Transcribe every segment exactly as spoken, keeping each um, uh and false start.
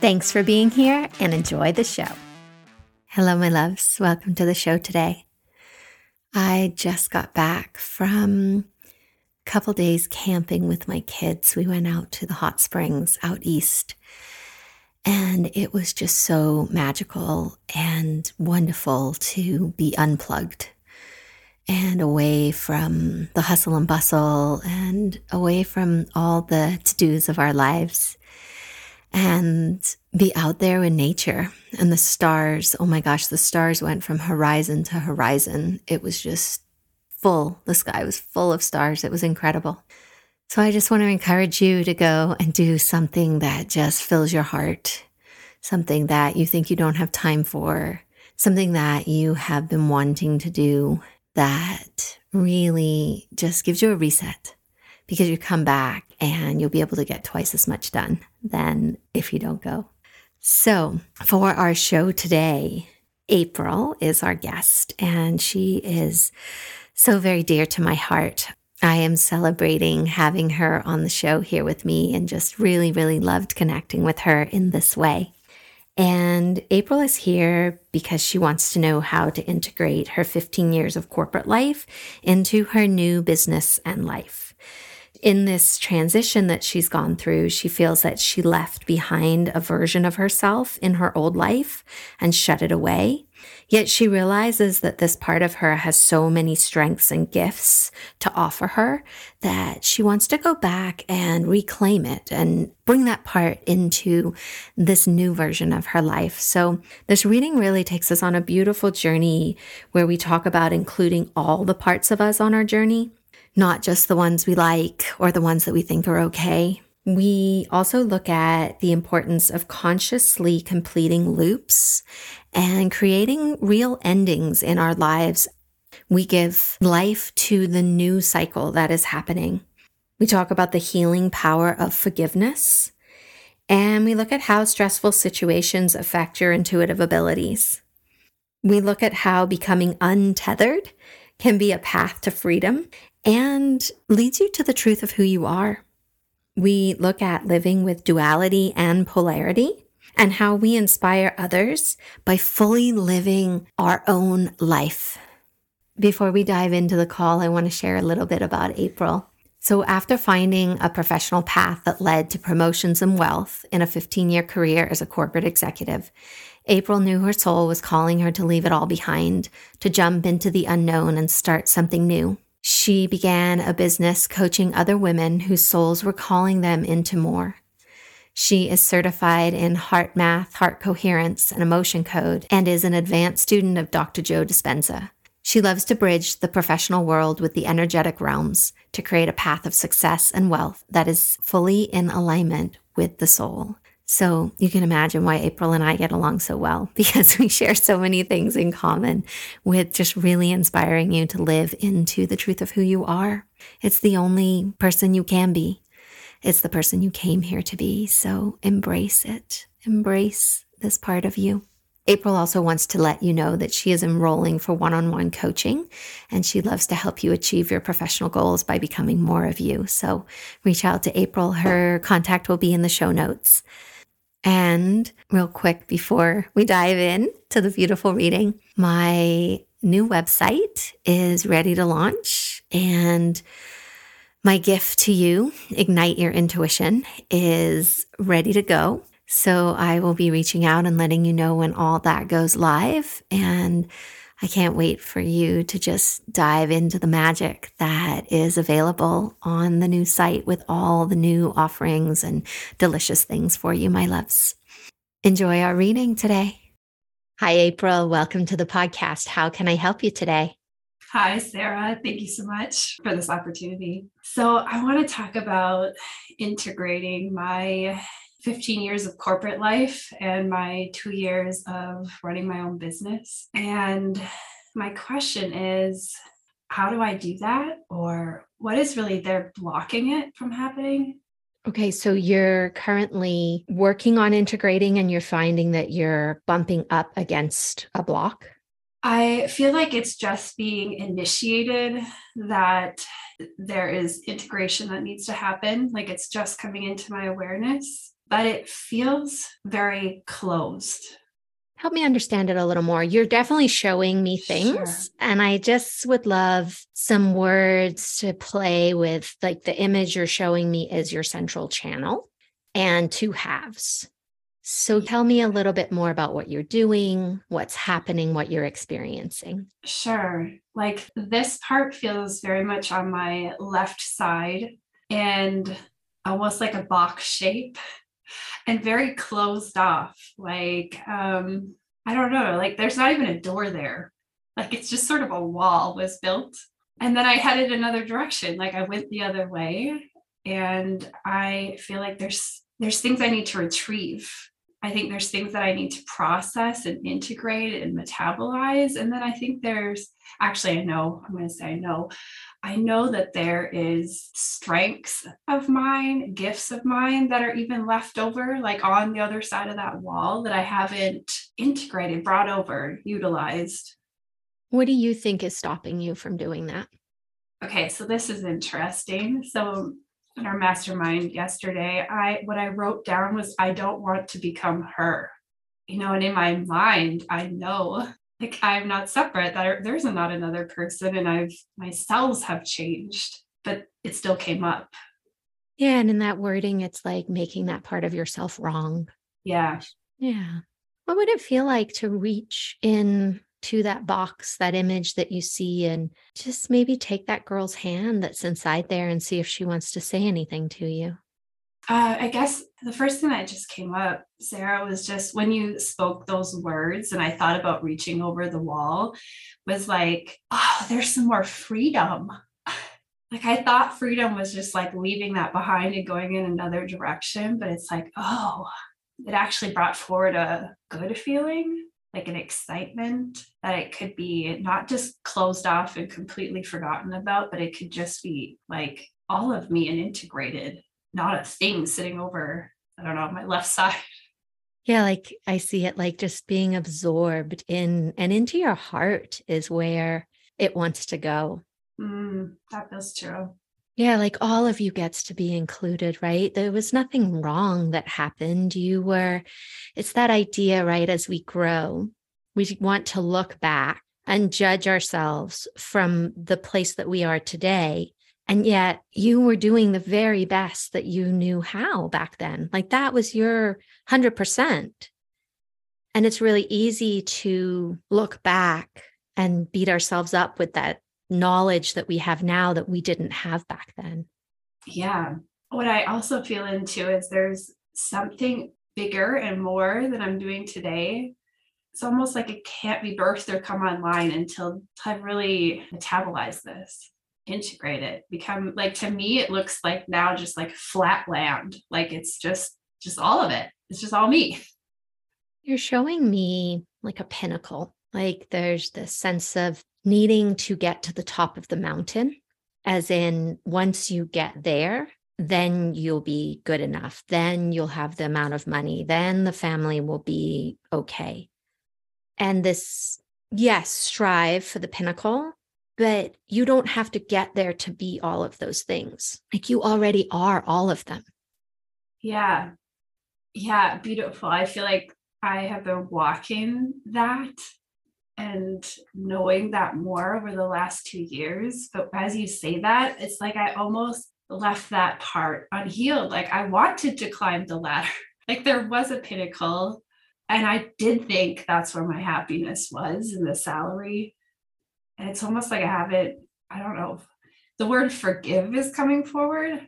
Thanks for being here and enjoy the show. Hello, my loves. Welcome to the show today. I just got back from a couple days camping with my kids. We went out to the hot springs out east. And it was just so magical and wonderful to be unplugged and away from the hustle and bustle and away from all the to-dos of our lives and be out there in nature and the stars. Oh my gosh, the stars went from horizon to horizon. It was just full. The sky was full of stars. It was incredible. So I just want to encourage you to go and do something that just fills your heart, something that you think you don't have time for, something that you have been wanting to do that really just gives you a reset because you come back and you'll be able to get twice as much done than if you don't go. So for our show today, April is our guest and she is so very dear to my heart. I am celebrating having her on the show here with me and just really, really loved connecting with her in this way. And April is here because she wants to know how to integrate her fifteen years of corporate life into her new business and life. In this transition that she's gone through, she feels that she left behind a version of herself in her old life and shut it away. Yet she realizes that this part of her has so many strengths and gifts to offer her that she wants to go back and reclaim it and bring that part into this new version of her life. So this reading really takes us on a beautiful journey where we talk about including all the parts of us on our journey, not just the ones we like or the ones that we think are okay. We also look at the importance of consciously completing loops and creating real endings in our lives. We give life to the new cycle that is happening. We talk about the healing power of forgiveness, and we look at how stressful situations affect your intuitive abilities. We look at how becoming untethered can be a path to freedom and leads you to the truth of who you are. We look at living with duality and polarity and how we inspire others by fully living our own life. Before we dive into the call, I want to share a little bit about April. So after finding a professional path that led to promotions and wealth in a fifteen-year career as a corporate executive, April knew her soul was calling her to leave it all behind, to jump into the unknown and start something new. She began a business coaching other women whose souls were calling them into more. She is certified in HeartMath, Heart Coherence, and Emotion Code, and is an advanced student of Doctor Joe Dispenza. She loves to bridge the professional world with the energetic realms to create a path of success and wealth that is fully in alignment with the soul. So you can imagine why April and I get along so well, because we share so many things in common with just really inspiring you to live into the truth of who you are. It's the only person you can be. It's the person you came here to be. So embrace it. Embrace this part of you. April also wants to let you know that she is enrolling for one-on-one coaching, and she loves to help you achieve your professional goals by becoming more of you. So reach out to April. Her contact will be in the show notes. And real quick before we dive in to the beautiful reading, my new website is ready to launch, and my gift to you, Ignite Your Intuition, is ready to go. So I will be reaching out and letting you know when all that goes live, and I can't wait for you to just dive into the magic that is available on the new site with all the new offerings and delicious things for you, my loves. Enjoy our reading today. Hi, April. Welcome to the podcast. How can I help you today? Hi, Sarah. Thank you so much for this opportunity. So I want to talk about integrating my fifteen years of corporate life and my two years of running my own business. And my question is, how do I do that? Or what is really there blocking it from happening? Okay, so you're currently working on integrating and you're finding that you're bumping up against a block? I feel like it's just being initiated, that there is integration that needs to happen. Like it's just coming into my awareness, but it feels very closed. Help me understand it a little more. You're definitely showing me things. Sure. And I just would love some words to play with, like the image you're showing me is your central channel and two halves. So tell me a little bit more about what you're doing, what's happening, what you're experiencing. Sure. Like this part feels very much on my left side and almost like a box shape and very closed off. Like, um, I don't know, like there's not even a door there. Like it's just sort of a wall was built. And then I headed another direction. Like I went the other way and I feel like there's, there's things I need to retrieve. I think there's things that I need to process and integrate and metabolize. And then I think there's, actually, I know, I'm going to say I know. I know that there is strengths of mine, gifts of mine that are even left over, like on the other side of that wall that I haven't integrated, brought over, utilized. What do you think is stopping you from doing that? Okay, so this is interesting. So in our mastermind yesterday, I what I wrote down was, I don't want to become her, you know, and in my mind, I know, like I'm not separate, that there's not another person, and I've, my cells have changed, but it still came up. Yeah. And in that wording, it's like making that part of yourself wrong. Yeah. Yeah. What would it feel like to reach in to that box, that image that you see, and just maybe take that girl's hand that's inside there and see if she wants to say anything to you? Uh, I guess the first thing that just came up, Sarah, was just when you spoke those words and I thought about reaching over the wall, was like, oh, there's some more freedom. Like I thought freedom was just like leaving that behind and going in another direction, but it's like, oh, it actually brought forward a good feeling, like an excitement that it could be not just closed off and completely forgotten about, but it could just be like all of me and integrated, not a thing sitting over, I don't know, my left side. Yeah. Like I see it like just being absorbed in and into your heart is where it wants to go. Mm, that feels true. Yeah. Like all of you gets to be included, right? There was nothing wrong that happened. You were, it's that idea, right? As we grow, we want to look back and judge ourselves from the place that we are today. And yet you were doing the very best that you knew how back then. Like that was your one hundred percent. And it's really easy to look back and beat ourselves up with that knowledge that we have now that we didn't have back then. Yeah. What I also feel into is there's something bigger and more that I'm doing today. It's almost like it can't be birthed or come online until I've really metabolized this, integrate it, become like, to me, it looks like now just like flat land. Like it's just, just all of it. It's just all me. You're showing me like a pinnacle. Like there's this sense of needing to get to the top of the mountain, as in once you get there, then you'll be good enough. Then you'll have the amount of money. Then the family will be okay. And this, yes, strive for the pinnacle, but you don't have to get there to be all of those things. Like you already are all of them. Yeah. Yeah. Beautiful. I feel like I have been walking that and knowing that more over the last two years. But as you say that, it's like I almost left that part unhealed. Like I wanted to climb the ladder. Like there was a pinnacle. And I did think that's where my happiness was, in the salary. And it's almost like I haven't, I don't know, the word forgive is coming forward.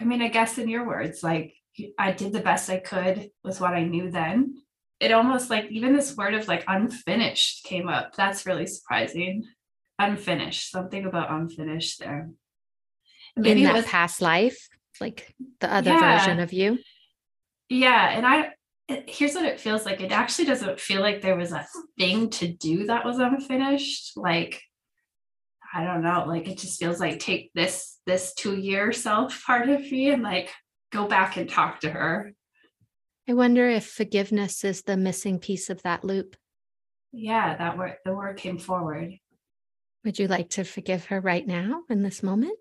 I mean, I guess in your words, like I did the best I could with what I knew then. It almost like even this word of like unfinished came up. That's really surprising. Unfinished, something about unfinished there. Maybe in that was, past life, like the other yeah, version of you. Yeah. And I, here's what it feels like. It actually doesn't feel like there was a thing to do that was unfinished. Like, I don't know, like, it just feels like take this, this two year self part of me and like go back and talk to her. I wonder if forgiveness is the missing piece of that loop. Yeah. That word, the word came forward. Would you like to forgive her right now in this moment?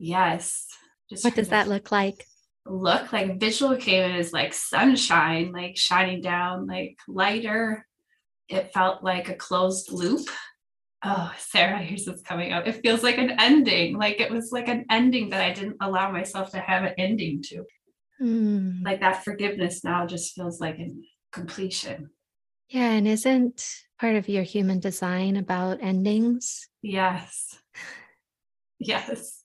Yes. Just what does that look like? Look like visual came in as like sunshine, like shining down, like lighter. It felt like a closed loop. Oh, Sarah, here's what's coming up. It feels like an ending. Like it was like an ending that I didn't allow myself to have an ending to. Mm. Like that forgiveness now just feels like a completion. Yeah. And isn't part of your human design about endings? Yes. Yes.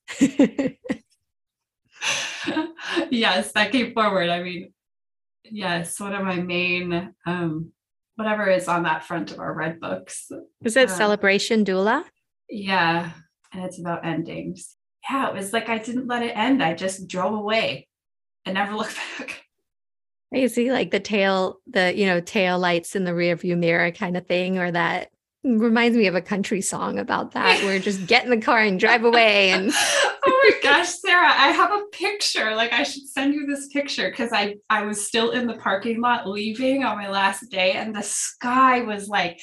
Yes, that came forward. I mean, yes, one of my main, um, whatever is on that front of our red books. Is it um, Celebration Doula? Yeah. And it's about endings. Yeah. It was like, I didn't let it end. I just drove away and never looked back. You see like the tail, the, you know, tail lights in the rearview mirror kind of thing, or that reminds me of a country song about that, where just get in the car and drive away. And oh my gosh, Sarah, I have a picture. Like I should send you this picture. Cause I, I was still in the parking lot leaving on my last day. And the sky was like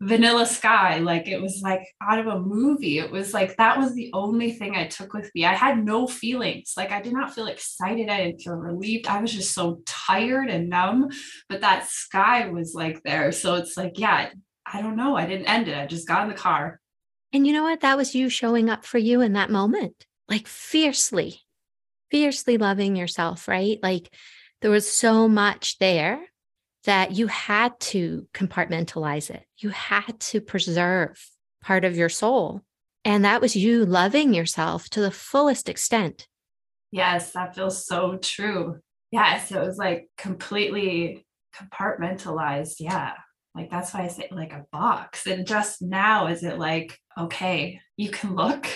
vanilla sky. Like it was like out of a movie. It was like, that was the only thing I took with me. I had no feelings. Like I did not feel excited. I didn't feel relieved. I was just so tired and numb, but that sky was like there. So it's like, yeah, I don't know. I didn't end it. I just got in the car. And you know what? That was you showing up for you in that moment, like fiercely, fiercely loving yourself, right? Like there was so much there that you had to compartmentalize it. You had to preserve part of your soul. And that was you loving yourself to the fullest extent. Yes, that feels so true. Yes, it was like completely compartmentalized. Yeah. Like, that's why I say like a box. And just now, is it like, okay, you can look.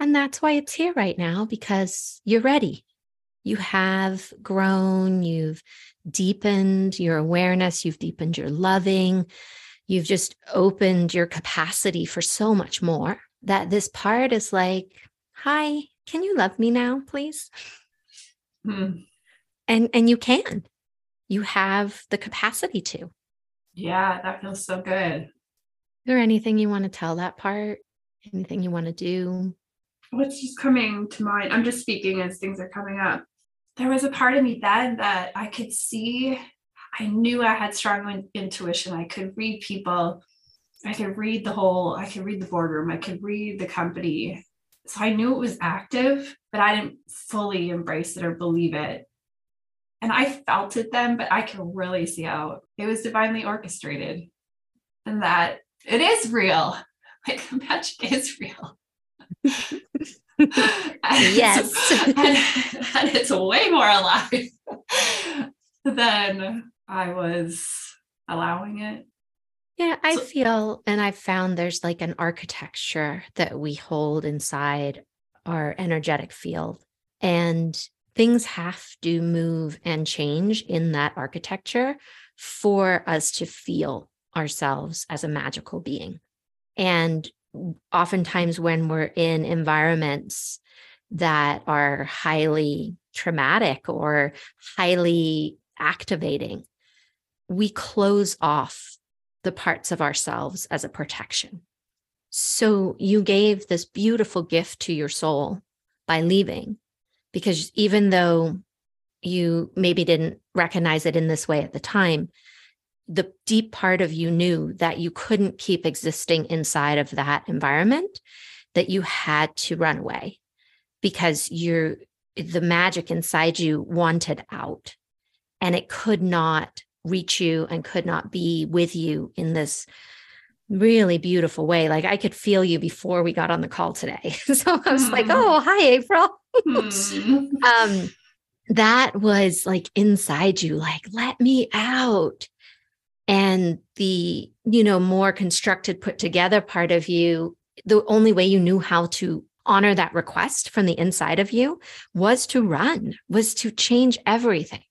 And that's why it's here right now, because you're ready. You have grown, you've deepened your awareness, you've deepened your loving, you've just opened your capacity for so much more that this part is like, hi, can you love me now, please? Mm. And, and you can, you have the capacity to. Yeah, that feels so good. Is there anything you want to tell that part? Anything you want to do? What's just coming to mind? I'm just speaking as things are coming up. There was a part of me then that I could see. I knew I had strong intuition. I could read people. I could read the whole, I could read the boardroom. I could read the company. So I knew it was active, but I didn't fully embrace it or believe it. And I felt it then, but I can really see how it was divinely orchestrated and that it is real. Like the magic is real. And yes. It's, and, and it's way more alive than I was allowing it. Yeah, I so, feel, and I've found there's like an architecture that we hold inside our energetic field. And things have to move and change in that architecture for us to feel ourselves as a magical being. And oftentimes when we're in environments that are highly traumatic or highly activating, we close off the parts of ourselves as a protection. So you gave this beautiful gift to your soul by leaving. Because even though you maybe didn't recognize it in this way at the time, the deep part of you knew that you couldn't keep existing inside of that environment, that you had to run away because you're, the magic inside you wanted out and it could not reach you and could not be with you in this really beautiful way. Like I could feel you before we got on the call today. So I was mm. like, oh, hi, April. mm. um, that was like inside you, like, let me out. And the, you know, more constructed, put together part of you, the only way you knew how to honor that request from the inside of you was to run, was to change everything.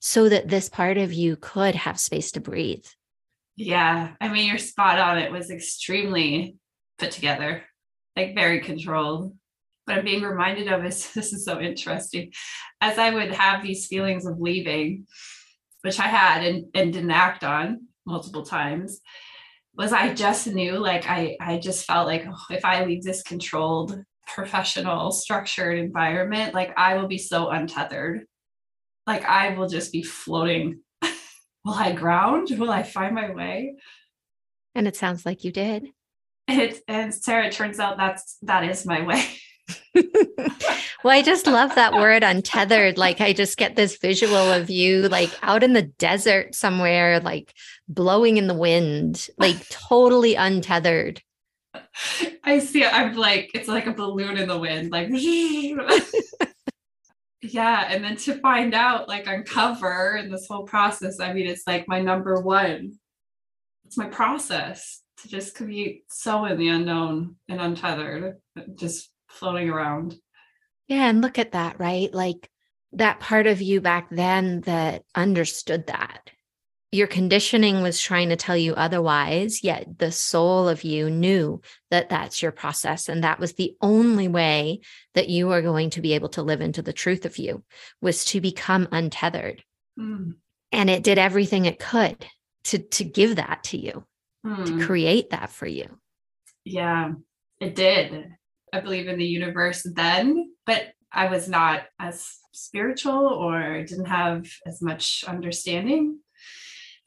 so that this part of you could have space to breathe. Yeah. I mean, you're spot on. It was extremely put together, like very controlled. What I'm being reminded of is, this is so interesting, as I would have these feelings of leaving, which I had and, and didn't act on multiple times, was I just knew, like, I, I just felt like, oh, if I leave this controlled, professional, structured environment, like I will be so untethered. Like I will just be floating. Will I ground? Will I find my way? And it sounds like you did. It, and Sarah, it turns out that's, that is my way. Well, I just love that word, untethered. Like I just get this visual of you like out in the desert somewhere, like blowing in the wind, like totally untethered. I see it. I'm like, it's like a balloon in the wind, like yeah. And then to find out, like uncover in this whole process, I mean, it's like my number one, it's my process to just be so in the unknown and untethered, just floating around. Yeah. And look at that, right? Like that part of you back then that understood that. Your conditioning was trying to tell you otherwise, yet the soul of you knew that that's your process. And that was the only way that you were going to be able to live into the truth of you, was to become untethered. Mm. And it did everything it could to, to give that to you, mm. to create that for you. Yeah, it did. I believe in the universe then, but I was not as spiritual or didn't have as much understanding.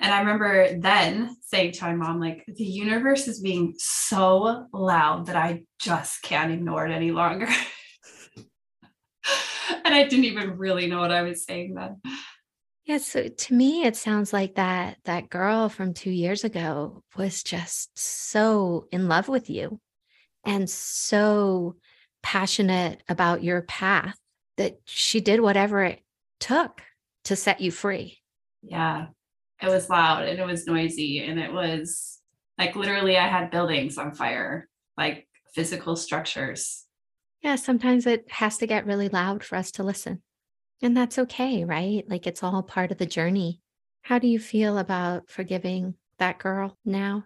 And I remember then saying to my mom, like, the universe is being so loud that I just can't ignore it any longer. And I didn't even really know what I was saying then. Yeah. So to me, it sounds like that, that girl from two years ago was just so in love with you and so passionate about your path that she did whatever it took to set you free. Yeah. It was loud and it was noisy. And it was like, literally, I had buildings on fire, like physical structures. Yeah. Sometimes it has to get really loud for us to listen, and that's okay. Right? Like it's all part of the journey. How do you feel about forgiving that girl now?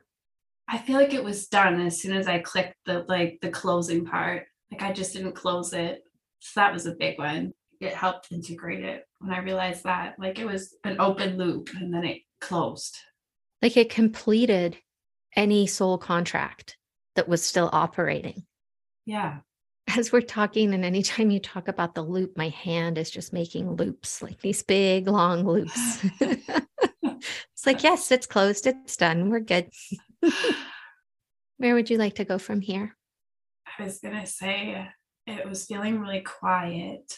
I feel like it was done as soon as I clicked the, like the closing part, like I just didn't close it. So that was a big one. It helped integrate it when I realized that, like, it was an open loop and then it closed. Like it completed any soul contract that was still operating. Yeah. As we're talking, and anytime you talk about the loop, my hand is just making loops, like these big, long loops. It's like, yes, it's closed. It's done. We're good. Where would you like to go from here? I was going to say it was feeling really quiet.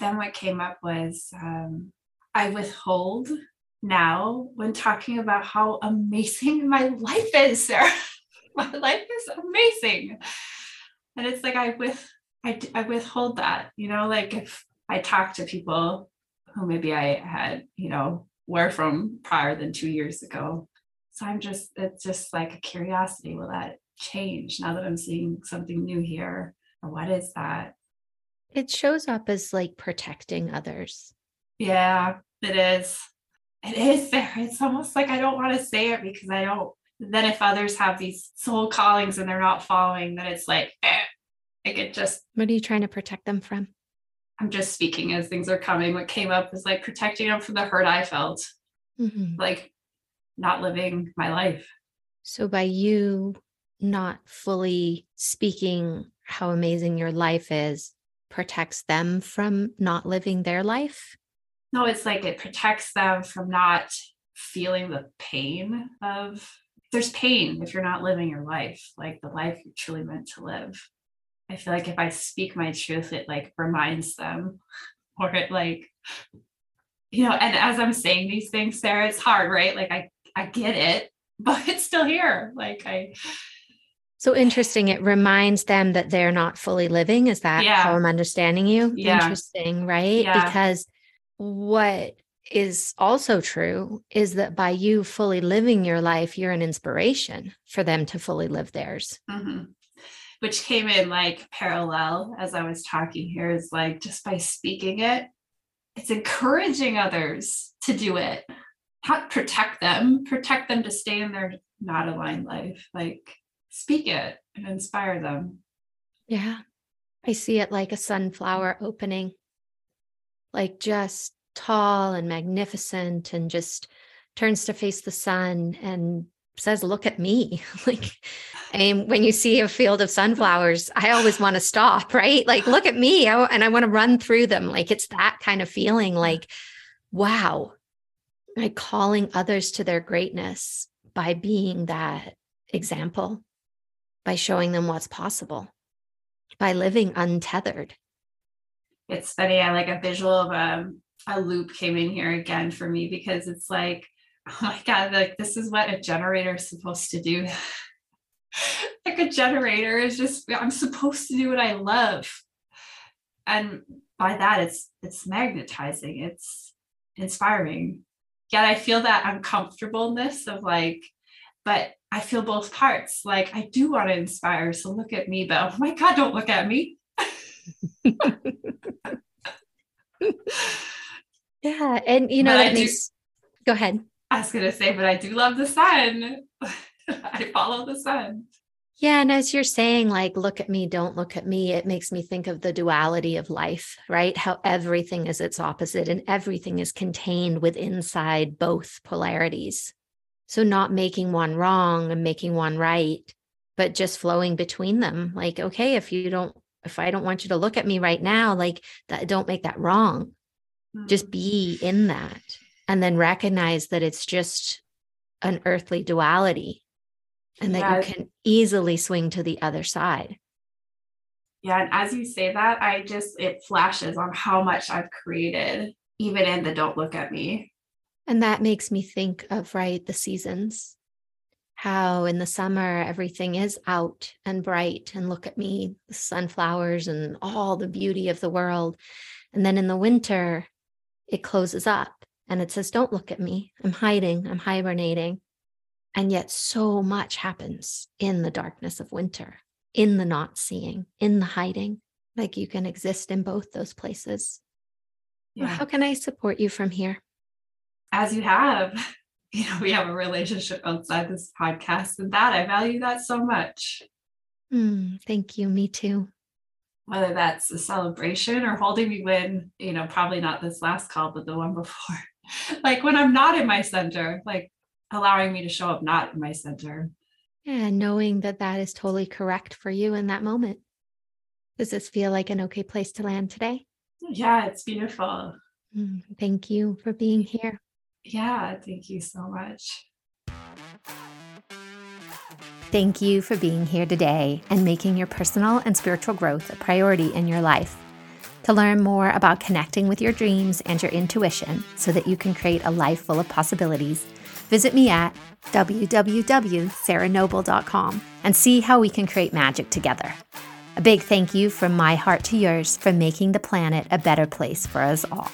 Then what came up was um, I withhold now when talking about how amazing my life is, Sarah. My life is amazing. And it's like I with I, I withhold that, you know, like if I talk to people who maybe I had, you know, were from prior than two years ago. So I'm just, it's just like a curiosity. Will that change now that I'm seeing something new here? Or what is that? It shows up as like protecting others. Yeah, it is. It is, Sarah. It's almost like I don't want to say it because I don't. Then if others have these soul callings and they're not following, then it's like, eh, like it just. What are you trying to protect them from? I'm just speaking as things are coming. What came up was like protecting them from the hurt I felt, mm-hmm. like not living my life. So by you not fully speaking how amazing your life is, protects them from not living their life? No, it's like it protects them from not feeling the pain of, there's pain if you're not living your life, like the life you're truly meant to live. I feel like if I speak my truth, it like reminds them, or it like, you know, and as I'm saying these things, Sarah, it's hard, right? Like I, I get it, but it's still here. Like I, So interesting. It reminds them that they're not fully living. Is that yeah. how I'm understanding you? Yeah. Interesting, right? Yeah. Because what is also true is that by you fully living your life, you're an inspiration for them to fully live theirs. Mm-hmm. Which came in like parallel as I was talking here, is like just by speaking it, It's encouraging others to do it. Not protect them, protect them to stay in their not aligned life. Like, speak it and inspire them. Yeah. I see it like a sunflower opening, like just tall and magnificent, and just turns to face the sun and says, look at me. Like, I mean, when you see a field of sunflowers, I always want to stop, right? Like, look at me. I, and I want to run through them. Like, it's that kind of feeling, like, wow, like calling others to their greatness by being that example, by showing them what's possible, by living untethered. It's funny. I like a visual of um, a loop came in here again for me, because it's like, oh my God, like this is what a generator is supposed to do. Like a generator is just, I'm supposed to do what I love. And by that, it's, it's magnetizing, it's inspiring. Yet I feel that uncomfortableness of like, but I feel both parts. Like, I do want to inspire. So look at me, but oh my God, don't look at me. Yeah. And you know, but that I makes, do, go ahead. I was going to say, but I do love the sun. I follow the sun. Yeah. And as you're saying, like, look at me, don't look at me, it makes me think of the duality of life, right? How everything is its opposite and everything is contained within inside both polarities. So not making one wrong and making one right, but just flowing between them. Like, okay, if you don't, if I don't want you to look at me right now, like that, don't make that wrong. Mm-hmm. Just be in that. And then recognize that it's just an earthly duality, and yeah, that you can easily swing to the other side. Yeah. And as you say that, I just, it flashes on how much I've created, even in the don't look at me. And that makes me think of, right, the seasons, how in the summer, everything is out and bright and look at me, the sunflowers and all the beauty of the world. And then in the winter, it closes up and it says, don't look at me. I'm hiding. I'm hibernating. And yet so much happens in the darkness of winter, in the not seeing, in the hiding. Like, you can exist in both those places. Yeah. Well, how can I support you from here? As you have, you know, we have a relationship outside this podcast, and that I value that so much. Mm, thank you. Me too. Whether that's a celebration or holding me when, you know, probably not this last call, but the one before, like when I'm not in my center, like allowing me to show up, not in my center. Yeah. Knowing that that is totally correct for you in that moment. Does this feel like an okay place to land today? Yeah, it's beautiful. Mm, thank you for being here. Yeah, thank you so much. Thank you for being here today and making your personal and spiritual growth a priority in your life. To learn more about connecting with your dreams and your intuition so that you can create a life full of possibilities, visit me at w w w dot sarah noble dot com and see how we can create magic together. A big thank you from my heart to yours for making the planet a better place for us all.